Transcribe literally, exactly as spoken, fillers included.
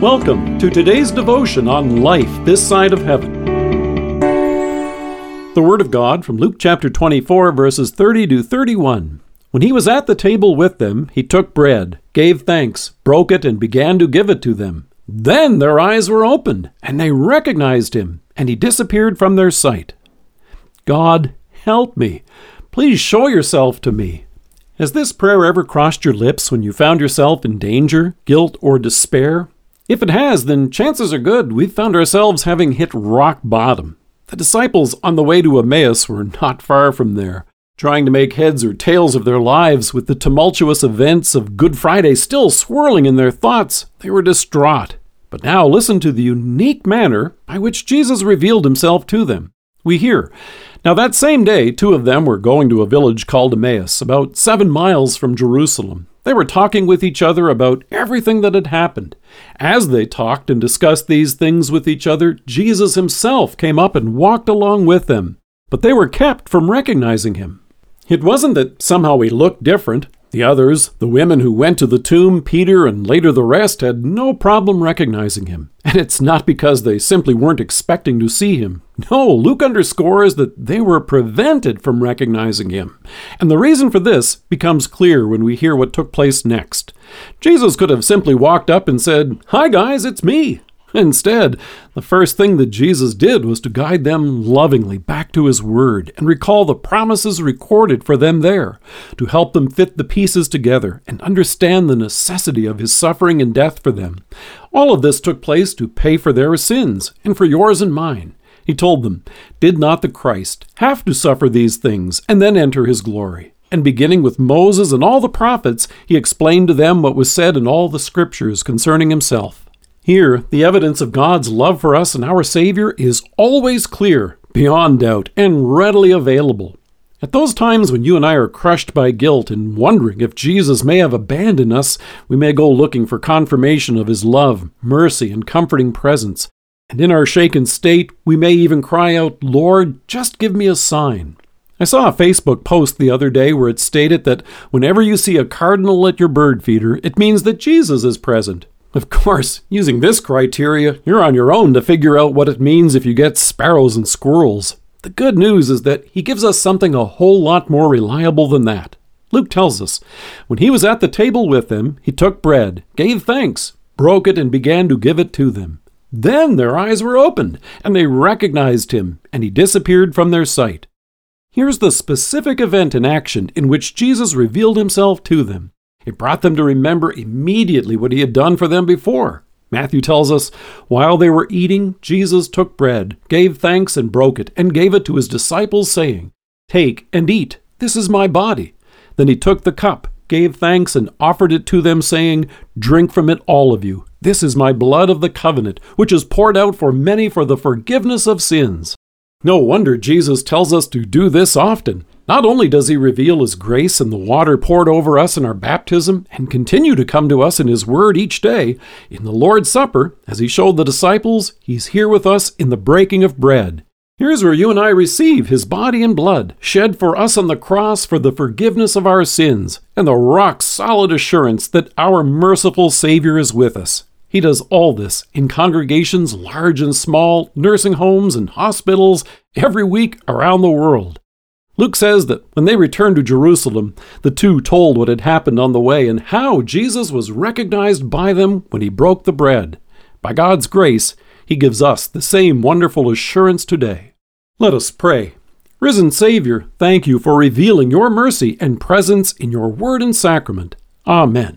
Welcome to today's devotion on life this side of heaven. The Word of God from Luke chapter twenty-four, verses thirty to thirty-one. When he was at the table with them, he took bread, gave thanks, broke it, and began to give it to them. Then their eyes were opened, and they recognized him, and he disappeared from their sight. God, help me. Please show yourself to me. Has this prayer ever crossed your lips when you found yourself in danger, guilt, or despair? If it has, then chances are good we've found ourselves having hit rock bottom. The disciples on the way to Emmaus were not far from there, trying to make heads or tails of their lives with the tumultuous events of Good Friday still swirling in their thoughts. They were distraught. But now listen to the unique manner by which Jesus revealed himself to them. We hear, "Now that same day, two of them were going to a village called Emmaus, about seven miles from Jerusalem. They were talking with each other about everything that had happened. As they talked and discussed these things with each other, Jesus himself came up and walked along with them. But they were kept from recognizing him. It wasn't that somehow he looked different. The others, the women who went to the tomb, Peter, and later the rest, had no problem recognizing him. And it's not because they simply weren't expecting to see him. No, Luke underscores that they were prevented from recognizing him. And the reason for this becomes clear when we hear what took place next. Jesus could have simply walked up and said, "Hi guys, it's me." Instead, the first thing that Jesus did was to guide them lovingly back to his word and recall the promises recorded for them there, to help them fit the pieces together and understand the necessity of his suffering and death for them. All of this took place to pay for their sins and for yours and mine. He told them, "Did not the Christ have to suffer these things and then enter his glory?" And beginning with Moses and all the prophets, he explained to them what was said in all the scriptures concerning himself. Here, the evidence of God's love for us and our Savior is always clear, beyond doubt, and readily available. At those times when you and I are crushed by guilt and wondering if Jesus may have abandoned us, we may go looking for confirmation of his love, mercy, and comforting presence. And in our shaken state, we may even cry out, "Lord, just give me a sign." I saw a Facebook post the other day where it stated that whenever you see a cardinal at your bird feeder, it means that Jesus is present. Of course, using this criteria, you're on your own to figure out what it means if you get sparrows and squirrels. The good news is that he gives us something a whole lot more reliable than that. Luke tells us, "When he was at the table with them, he took bread, gave thanks, broke it, and began to give it to them. Then their eyes were opened, and they recognized him, and he disappeared from their sight." Here's the specific event in action in which Jesus revealed himself to them. It brought them to remember immediately what he had done for them before. Matthew tells us, "While they were eating, Jesus took bread, gave thanks, and broke it, and gave it to his disciples, saying, 'Take and eat. This is my body.' Then he took the cup, gave thanks, and offered it to them, saying, 'Drink from it, all of you. This is my blood of the covenant, which is poured out for many for the forgiveness of sins.'" No wonder Jesus tells us to do this often. Not only does he reveal his grace in the water poured over us in our baptism and continue to come to us in his word each day, in the Lord's Supper, as he showed the disciples, he's here with us in the breaking of bread. Here's where you and I receive his body and blood, shed for us on the cross for the forgiveness of our sins, and the rock-solid assurance that our merciful Savior is with us. He does all this in congregations large and small, nursing homes and hospitals, every week around the world. Luke says that when they returned to Jerusalem, the two told what had happened on the way and how Jesus was recognized by them when he broke the bread. By God's grace, he gives us the same wonderful assurance today. Let us pray. Risen Savior, thank you for revealing your mercy and presence in your word and sacrament. Amen.